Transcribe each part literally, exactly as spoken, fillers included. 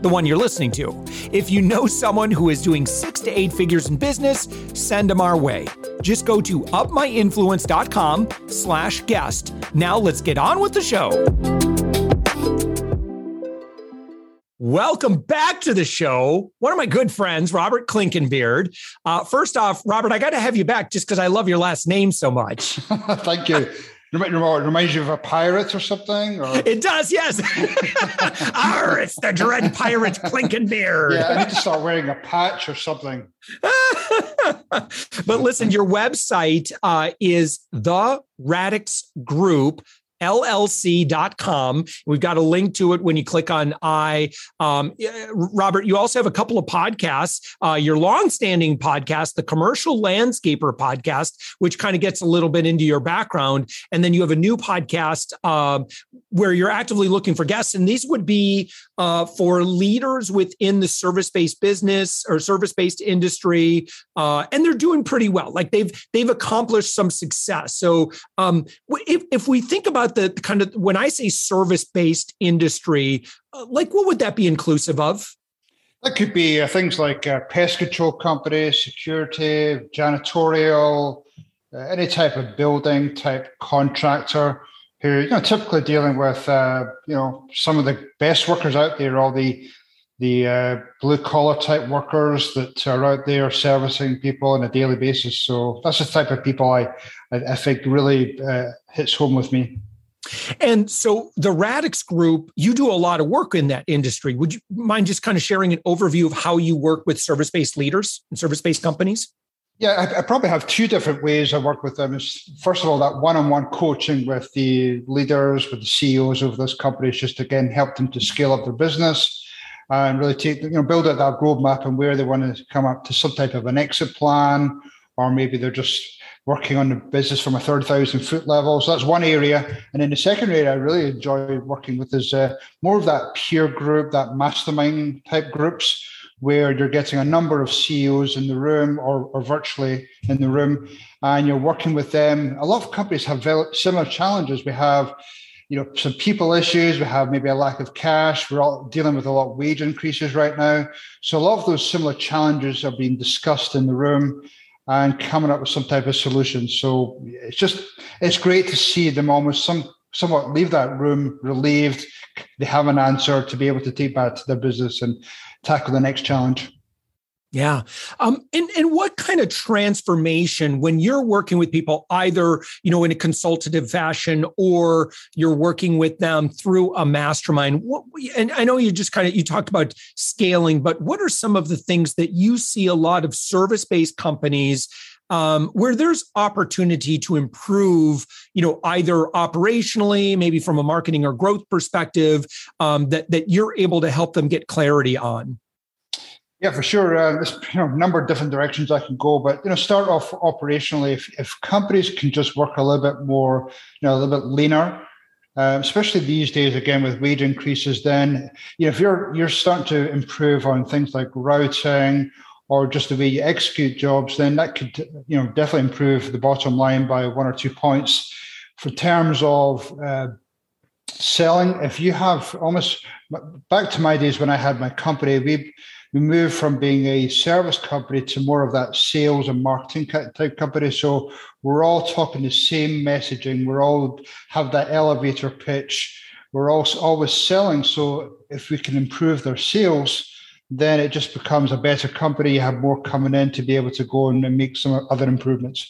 the one you're listening to. If you know someone who is doing six to eight figures in business, send them our way. Just go to up my influence dot com slash guest. Now let's get on with the show. Welcome back to the show. One of my good friends, Robert Clinkenbeard. Uh, first off, Robert, I got to have you back just because I love your last name so much. Thank you. It reminds you of a pirate or something? Or? It does, yes. Arr, it's the dread pirate Clinkenbeard. Yeah, I need to start wearing a patch or something. But listen, your website uh, is the Radix Group L L C dot com. We've got a link to it when you click on I. Um, Robert, you also have a couple of podcasts. Uh, your longstanding podcast, the Commercial Landscaper Podcast, which kind of gets a little bit into your background. And then you have a new podcast um, where you're actively looking for guests. And these would be uh, for leaders within the service-based business or service-based industry. Uh, and they're doing pretty well. Like they've they've accomplished some success. So um, if, if we think about the kind of, when I say service-based industry, uh, like what would that be inclusive of? That could be uh, things like uh, pest control companies, security, janitorial, uh, any type of building type contractor who, you know, typically dealing with, uh, you know, some of the best workers out there, all the the uh, blue-collar type workers that are out there servicing people on a daily basis. So that's the type of people I, I, I think really uh, hits home with me. And so the Radix Group, you do a lot of work in that industry. Would you mind just kind of sharing an overview of how you work with service-based leaders and service-based companies? Yeah, I, I probably have two different ways I work with them. First of all, that one-on-one coaching with the leaders, with the C E Os of those companies, just again, help them to scale up their business and really take, you know, build out that roadmap and where they want to come up to some type of an exit plan, or maybe they're just working on the business from a thirty thousand foot level. So that's one area. And then the second area I really enjoy working with is uh, more of that peer group, that mastermind type groups, where you're getting a number of C E Os in the room or, or virtually in the room, and you're working with them. A lot of companies have very similar challenges. We have, you know, some people issues. We have maybe a lack of cash. We're all dealing with a lot of wage increases right now. So a lot of those similar challenges are being discussed in the room and coming up with some type of solution. So it's just, it's great to see them almost some somewhat leave that room relieved. They have an answer to be able to take back to their business and tackle the next challenge. Yeah. Um, and, and what kind of transformation, when you're working with people, either, you know, in a consultative fashion or you're working with them through a mastermind, what, and I know you just kind of, you talked about scaling, but what are some of the things that you see a lot of service-based companies Um, where there's opportunity to improve, you know, either operationally, maybe from a marketing or growth perspective, um, that, that you're able to help them get clarity on? Yeah, for sure. Uh, there's you know, a number of different directions I can go, but you know, start off operationally. If, if companies can just work a little bit more, you know, a little bit leaner, uh, especially these days, again with wage increases, then you know, if you're you're starting to improve on things like routing or just the way you execute jobs, then that could you know definitely improve the bottom line by one or two points. For terms of uh, selling, if you have almost back to my days when I had my company, we. We moved from being a service company to more of that sales and marketing type company. So we're all talking the same messaging. We're all have that elevator pitch. We're also always selling. So if we can improve their sales, then it just becomes a better company. You have more coming in to be able to go and make some other improvements.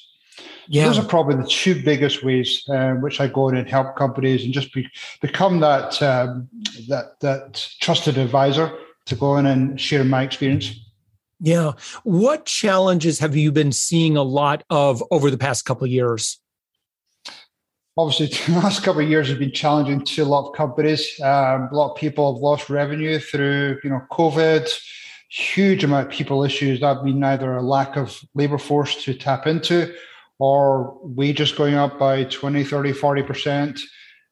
Yeah. So those are probably the two biggest ways uh, which I go in and help companies and just be, become that um, that that trusted advisor to go in and share my experience. Yeah. What challenges have you been seeing a lot of over the past couple of years? obviously the last couple of years have been challenging to a lot of companies. Um, a lot of people have lost revenue through, you know, COVID, huge amount of people issues. That mean either a lack of labor force to tap into or wages going up by twenty, thirty, forty percent.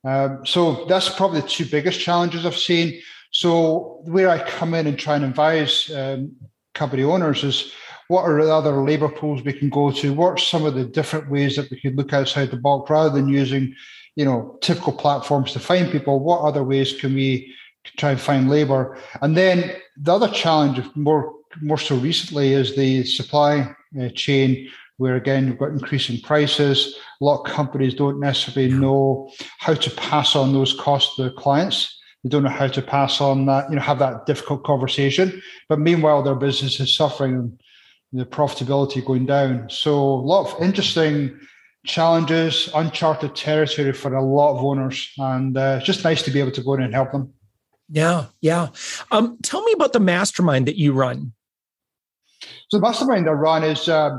Um, so that's probably the two biggest challenges I've seen. So where I come in and try and advise um, company owners is, what are the other labor pools we can go to? What are some of the different ways that we could look outside the box rather than using, you know, typical platforms to find people? What other ways can we try and find labor? And then the other challenge, more, more so recently, is the supply chain, where again, you've got increasing prices. A lot of companies don't necessarily know how to pass on those costs to their clients. They don't know how to pass on that, you know, have that difficult conversation. But meanwhile, their business is suffering, the profitability going down. So a lot of interesting challenges, uncharted territory for a lot of owners. And uh, it's just nice to be able to go in and help them. Yeah, yeah. Um, tell me about the mastermind that you run. So the mastermind I run is uh,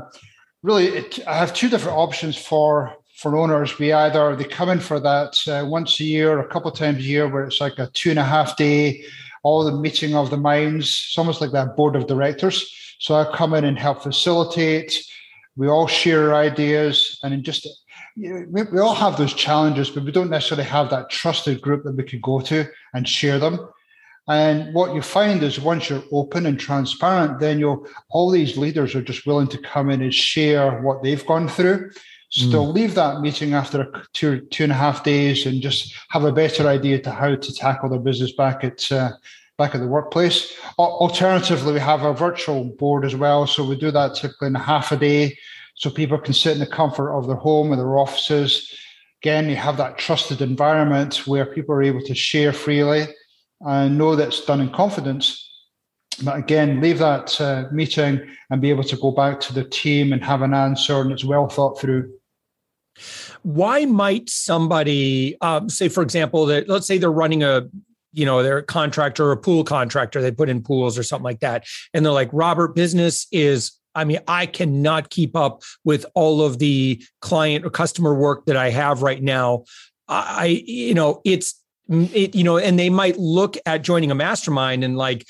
really, it, I have two different options for, for owners. We either, they come in for that uh, once a year, a couple of times a year, where it's like a two and a half day, all the meeting of the minds. It's almost like that board of directors. So I come in and help facilitate. We all share ideas, and just, you know, we all have those challenges, but we don't necessarily have that trusted group that we can go to and share them. And what you find is once you're open and transparent, then you'll, all these leaders are just willing to come in and share what they've gone through. So mm. they'll leave that meeting after two, two and a half days and just have a better idea to how to tackle their business back at uh, back at the workplace. Alternatively, we have a virtual board as well. So we do that typically in half a day, so people can sit in the comfort of their home or their offices. Again, you have that trusted environment where people are able to share freely and know that it's done in confidence. But again, leave that uh, meeting and be able to go back to the team and have an answer, and it's well thought through. Why might somebody, um, say, for example, that let's say they're running a, you know, they're a contractor or a pool contractor, they put in pools or something like that. And they're like, Robert, business is, I mean, I cannot keep up with all of the client or customer work that I have right now. I, you know, it's, it, you know, and they might look at joining a mastermind and like,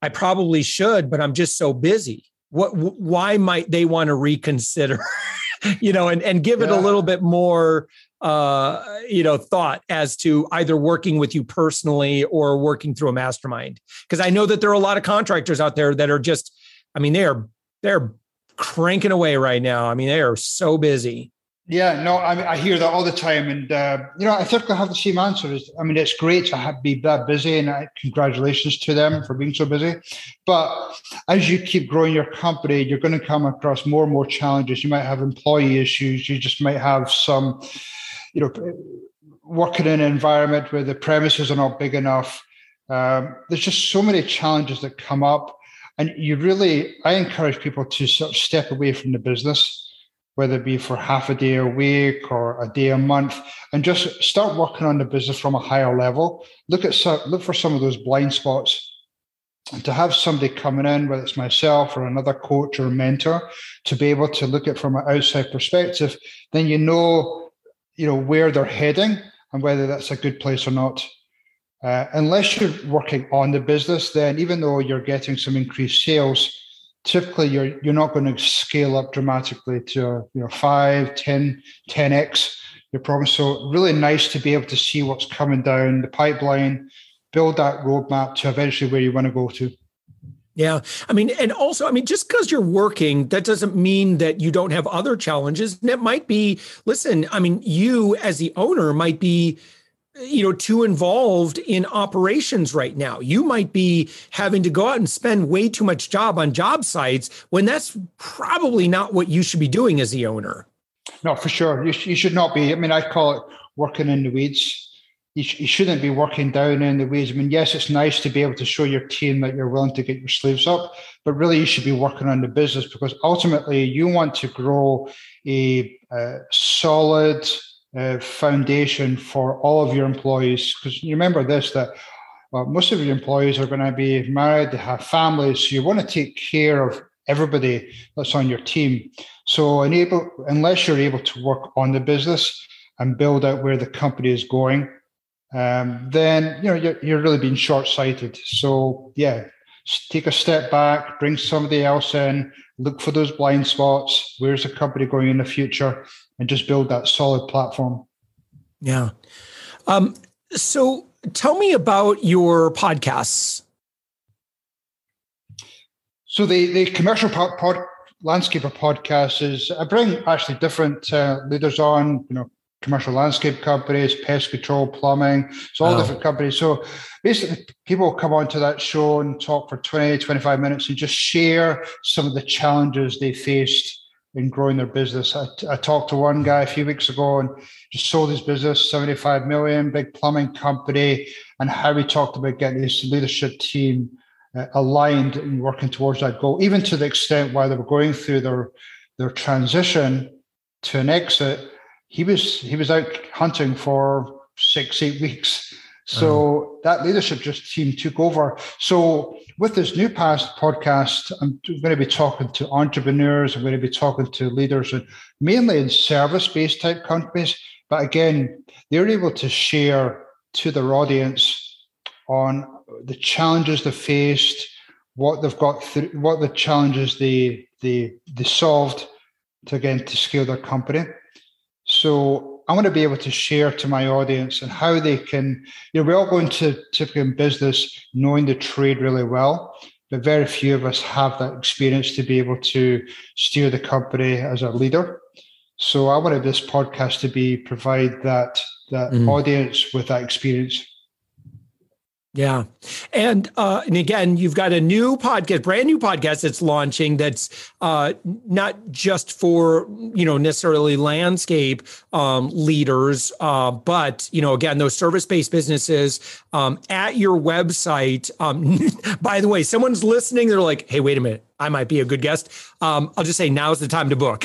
I probably should, but I'm just so busy. What, why might they want to reconsider, you know, and, and give it yeah. a little bit more, uh, you know, thought as to either working with you personally or working through a mastermind? Because I know that there are a lot of contractors out there that are just, I mean, they are, they're cranking away right now. I mean, they are so busy. Yeah, no, I mean, I hear that all the time. And, uh, you know, I typically have the same answers. I mean, it's great to have, be that busy, and I, congratulations to them for being so busy. But as you keep growing your company, you're going to come across more and more challenges. You might have employee issues. You just might have some, you know, working in an environment where the premises are not big enough. Um, there's just so many challenges that come up. And you really, I encourage people to sort of step away from the business, whether it be for half a day a week or a day a month, and just start working on the business from a higher level. Look at some, look for some of those blind spots. And to have somebody coming in, whether it's myself or another coach or mentor, to be able to look at from an outside perspective, then you know, you know where they're heading and whether that's a good place or not. Uh, unless you're working on the business, then even though you're getting some increased sales, typically you're you're not going to scale up dramatically to, you know, five, ten, ten x your promise. So really nice to be able to see what's coming down the pipeline, build that roadmap to eventually where you want to go to. Yeah. I mean, and also, I mean, just because you're working, that doesn't mean that you don't have other challenges. And it might be, listen, I mean, you as the owner might be, you know, too involved in operations right now. You might be having to go out and spend way too much job on job sites when that's probably not what you should be doing as the owner. No, for sure. You, sh- you should not be. I mean, I call it working in the weeds. You, sh- you shouldn't be working down in the weeds. I mean, yes, it's nice to be able to show your team that you're willing to get your sleeves up, but really you should be working on the business, because ultimately you want to grow a, a solid Uh, foundation for all of your employees. Because you remember this, that well, most of your employees are going to be married, they have families, so you want to take care of everybody that's on your team. So enable, unless you're able to work on the business, and build out where the company is going, um, then you know you're, you're really being short-sighted. So yeah, take a step back, bring somebody else in, look for those blind spots. Where's the company going in the future, and just build that solid platform. Yeah. Um, so tell me about your podcasts. So the, the commercial pod, pod, landscaper podcast is, I bring actually different uh, leaders on, you know, commercial landscape companies, pest control, plumbing, so all oh. different companies. So basically people come onto that show and talk for twenty, twenty-five minutes and just share some of the challenges they faced in growing their business. I, I talked to one guy a few weeks ago and just sold his business, seventy-five million, big plumbing company, and how he talked about getting his leadership team uh, aligned and working towards that goal, even to the extent while they were going through their their transition to an exit, he was he was out hunting for six, eight weeks. So uh-huh. that leadership just team took over. So with this new past podcast, I'm going to be talking to entrepreneurs. I'm going to be talking to leaders, and mainly in service-based type companies. But again, they're able to share to their audience on the challenges they faced, what they've got through, what the challenges they they they solved to again to scale their company. So I want to be able to share to my audience and how they can, you know, we all go into typically in business knowing the trade really well, but very few of us have that experience to be able to steer the company as a leader. So I wanted this podcast to be provide that that mm-hmm. audience with that experience. Yeah. And uh, and again, you've got a new podcast, brand new podcast that's launching that's uh, not just for, you know, necessarily landscape um, leaders, uh, but, you know, again, those service-based businesses um, at your website. Um, by the way, someone's listening. They're like, hey, wait a minute. I might be a good guest. Um, I'll just say now's the time to book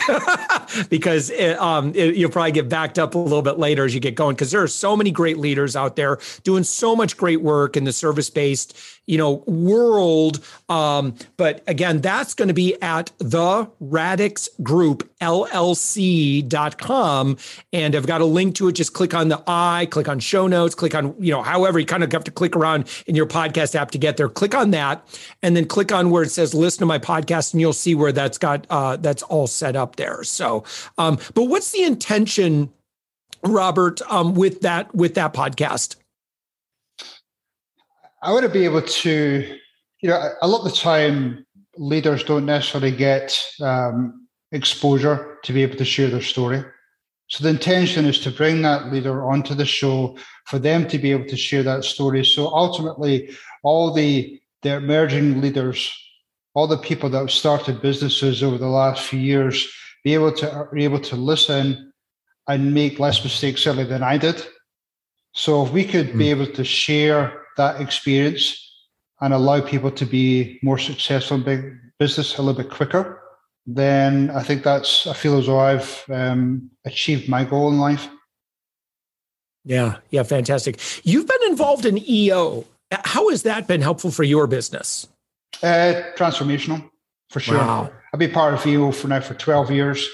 because it, um, it, you'll probably get backed up a little bit later as you get going, because there are so many great leaders out there doing so much great work in the service-based, you know, world. Um, but again, that's going to be at the Radix Group L L C dot com. And I've got a link to it. Just click on the I, click on show notes, click on, you know, however you kind of have to click around in your podcast app to get there. Click on that and then click on where it says listen to my podcast, and you'll see where that's got, uh, that's all set up there. So, um, but what's the intention, Robert, um, with that, with that podcast? I want to be able to, you know, a lot of the time leaders don't necessarily get um, exposure to be able to share their story. So the intention is to bring that leader onto the show for them to be able to share that story. So ultimately, all the, the emerging leaders, all the people that have started businesses over the last few years, be able to be able to listen and make less mistakes certainly than I did. So if we could mm. be able to share that experience and allow people to be more successful in big business a little bit quicker, then I think that's, I feel as though I've um, achieved my goal in life. Yeah. Yeah. Fantastic. You've been involved in E O. How has that been helpful for your business? Uh, transformational, for sure. Wow. I've been part of E O for now for twelve years.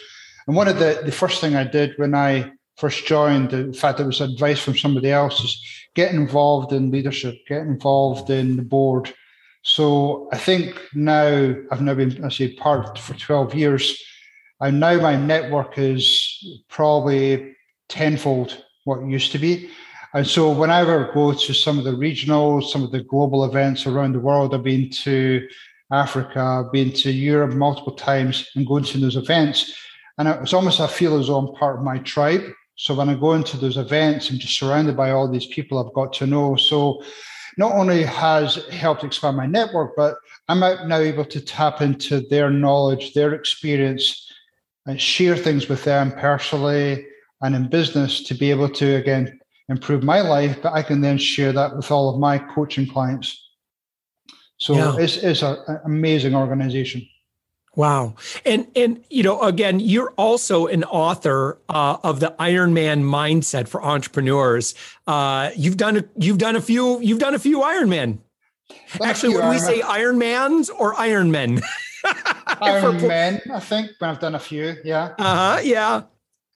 And one of the, the first thing I did when I first joined, in fact, it was advice from somebody else, is get involved in leadership, get involved in the board. So I think now I've now been, I say, part for twelve years. And now my network is probably tenfold what it used to be. And so whenever I go to some of the regional, some of the global events around the world, I've been to Africa, I've been to Europe multiple times and going to those events. And it's almost, I feel as though I'm part of my tribe. So when I go into those events, I'm just surrounded by all these people I've got to know. So not only has it helped expand my network, but I'm out now able to tap into their knowledge, their experience, and share things with them personally and in business to be able to, again, improve my life, but I can then share that with all of my coaching clients. So yeah. it's, it's a, an amazing organization. Wow. And, and, you know, again, you're also an author uh, of the Ironman Mindset for Entrepreneurs. Uh, you've done, you've done a few, you've done a few Ironman. Actually, when we say Ironmans or Ironmen. Ironmen, I think, but I've done a few. Yeah. Uh huh. Yeah.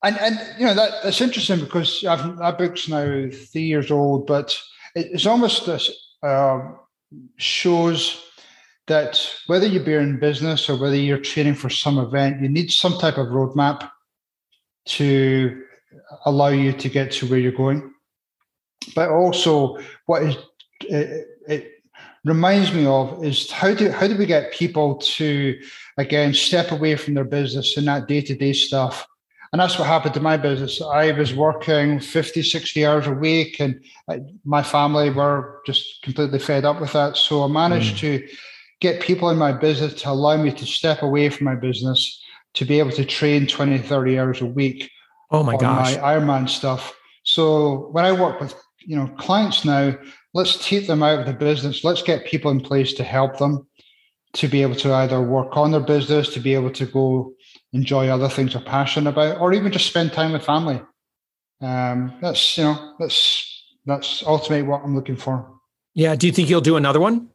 And and you know that that's interesting because I've, that book's now three years old, but it, it's almost this uh, shows that whether you're in business or whether you're training for some event, you need some type of roadmap to allow you to get to where you're going. But also, what is, it, it reminds me of is how do how do we get people to again step away from their business and that day to day stuff. And that's what happened to my business. I was working fifty, sixty hours a week, and my family were just completely fed up with that. So I managed mm. to get people in my business to allow me to step away from my business to be able to train twenty, thirty hours a week. Oh my on gosh. My Ironman stuff. So when I work with you know clients now, let's take them out of the business. Let's get people in place to help them to be able to either work on their business, to be able to go enjoy other things they're passionate about, or even just spend time with family. Um, that's, you know, that's, that's ultimately what I'm looking for. Yeah. Do you think you'll do another one?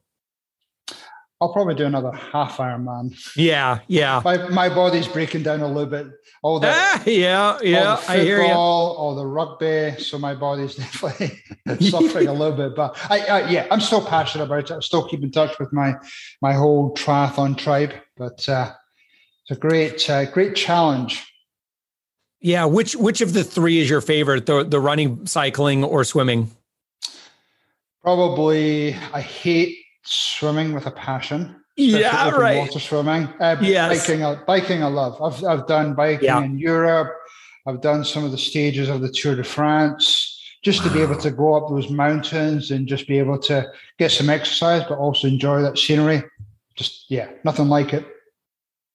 I'll probably do another half Ironman. Yeah. Yeah. My, my body's breaking down a little bit. All that. Ah, yeah. Yeah. All the football, I hear you. All the rugby. So my body's definitely suffering a little bit, but I, I, yeah, I'm still passionate about it. I still keep in touch with my, my whole triathlon tribe, but, uh, it's a great, uh, great challenge. Yeah. Which, which of the three is your favorite? The, the running, cycling, or swimming? Probably. I hate swimming with a passion. Yeah. Right. Water swimming. Uh, yes. Biking, I, biking I love. I've, I've done biking yeah. in Europe. I've done some of the stages of the Tour de France, just to be able to go up those mountains and just be able to get some exercise, but also enjoy that scenery. Just, yeah, nothing like it.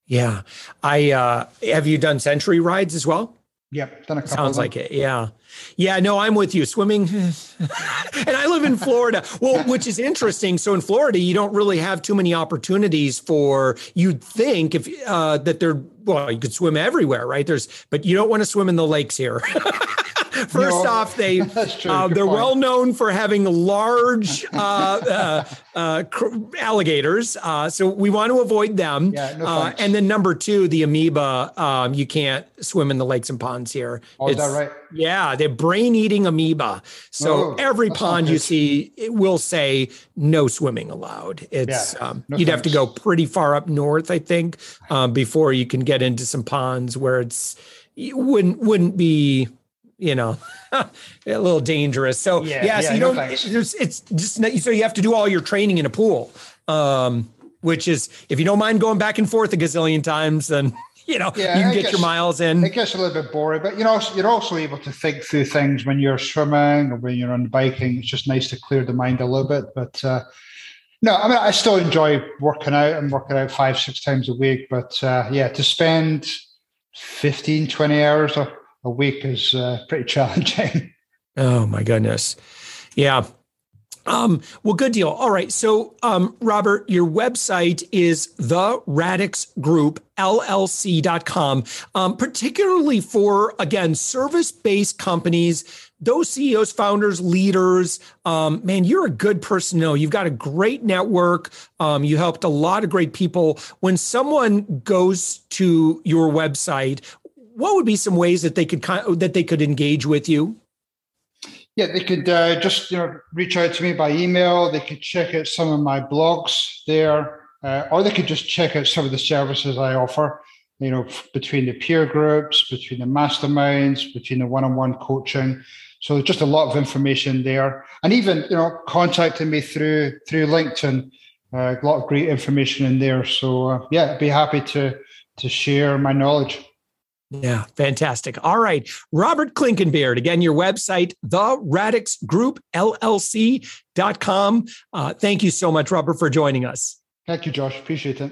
Yeah. I, uh, have you done century rides as well? Yep. Done a couple. Sounds like it. Yeah. Yeah. No, I'm with you. Swimming. And I live in Florida, well, which is interesting. So in Florida, you don't really have too many opportunities for, you'd think if, uh, that there, well, you could swim everywhere, right? There's, but you don't want to swim in the lakes here. First no, off, they, uh, they're point. well known for having large uh, uh, uh, alligators. Uh, so we want to avoid them. Yeah, no uh, and then number two, the amoeba. Um, you can't swim in the lakes and ponds here. Oh, it's, is that right? Yeah, they're brain eating amoeba. So oh, every pond you see, it will say no swimming allowed. It's yeah, um, no You'd thanks. have to go pretty far up north, I think, um, before you can get into some ponds where it's it wouldn't wouldn't be... you know, a little dangerous. So yeah, yeah, yeah so you no don't, it's, it's just, so you have to do all your training in a pool, um, which is, if you don't mind going back and forth a gazillion times, then, you know, yeah, you can it get gets, your miles in. It gets a little bit boring, but you know, you're also able to think through things when you're swimming or when you're on biking. It's just nice to clear the mind a little bit, but, uh, no, I mean, I still enjoy working out and working out five, six times a week, but, uh, yeah, to spend fifteen, twenty hours or a week is uh, pretty challenging. Oh my goodness. Yeah. Um, well, good deal. All right. So, um, Robert, your website is the Radix Group L L C dot com, um, particularly for, again, service-based companies, those C E Os, founders, leaders. Um, man, you're a good person to know. You've got a great network. Um, you helped a lot of great people. When someone goes to your website, what would be some ways that they could that they could engage with you? Yeah, they could uh, just you know reach out to me by email. They could check out some of my blogs there, uh, or they could just check out some of the services I offer. You know, between the peer groups, between the masterminds, between the one-on-one coaching. So there's just a lot of information there, and even you know contacting me through through LinkedIn. Uh, a lot of great information in there. So uh, yeah, I'd be happy to to share my knowledge. Yeah, fantastic. All right. Robert Clinkenbeard, again, your website, the Radix Group L L C dot com. Uh, thank you so much, Robert, for joining us. Thank you, Josh. Appreciate it.